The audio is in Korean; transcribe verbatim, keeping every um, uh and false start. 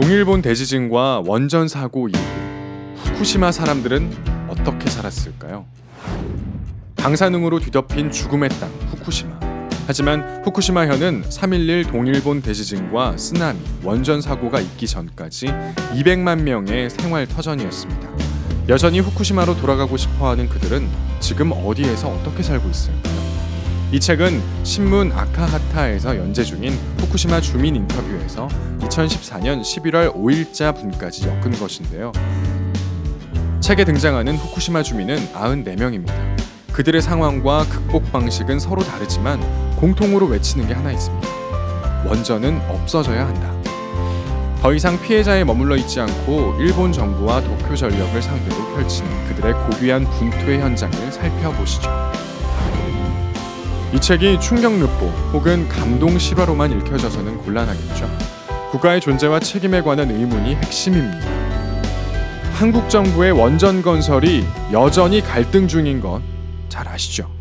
동일본 대지진과 원전 사고 이후 후쿠시마 사람들은 어떻게 살았을까요? 방사능으로 뒤덮인 죽음의 땅 후쿠시마. 하지만 후쿠시마현은 삼 일일 동일본 대지진과 쓰나미, 원전 사고가 있기 전까지 이백만 명의 생활 터전이었습니다. 여전히 후쿠시마로 돌아가고 싶어하는 그들은 지금 어디에서 어떻게 살고 있을까요? 이 책은 신문 아카하타에서 연재 중인 후쿠시마 주민 인터뷰에서 이천십사년 십일월 오일자 분까지 엮은 것인데요. 책에 등장하는 후쿠시마 주민은 구십사 명입니다. 그들의 상황과 극복 방식은 서로 다르지만 공통으로 외치는 게 하나 있습니다. 원전은 없어져야 한다. 더 이상 피해자에 머물러 있지 않고 일본 정부와 도쿄전력을 상대로 펼치는 그들의 고귀한 분투의 현장을 살펴보시죠. 이 책이 충격르포 혹은 감동 실화로만 읽혀져서는 곤란하겠죠. 국가의 존재와 책임에 관한 의문이 핵심입니다. 한국 정부의 원전 건설이 여전히 갈등 중인 건 잘 아시죠?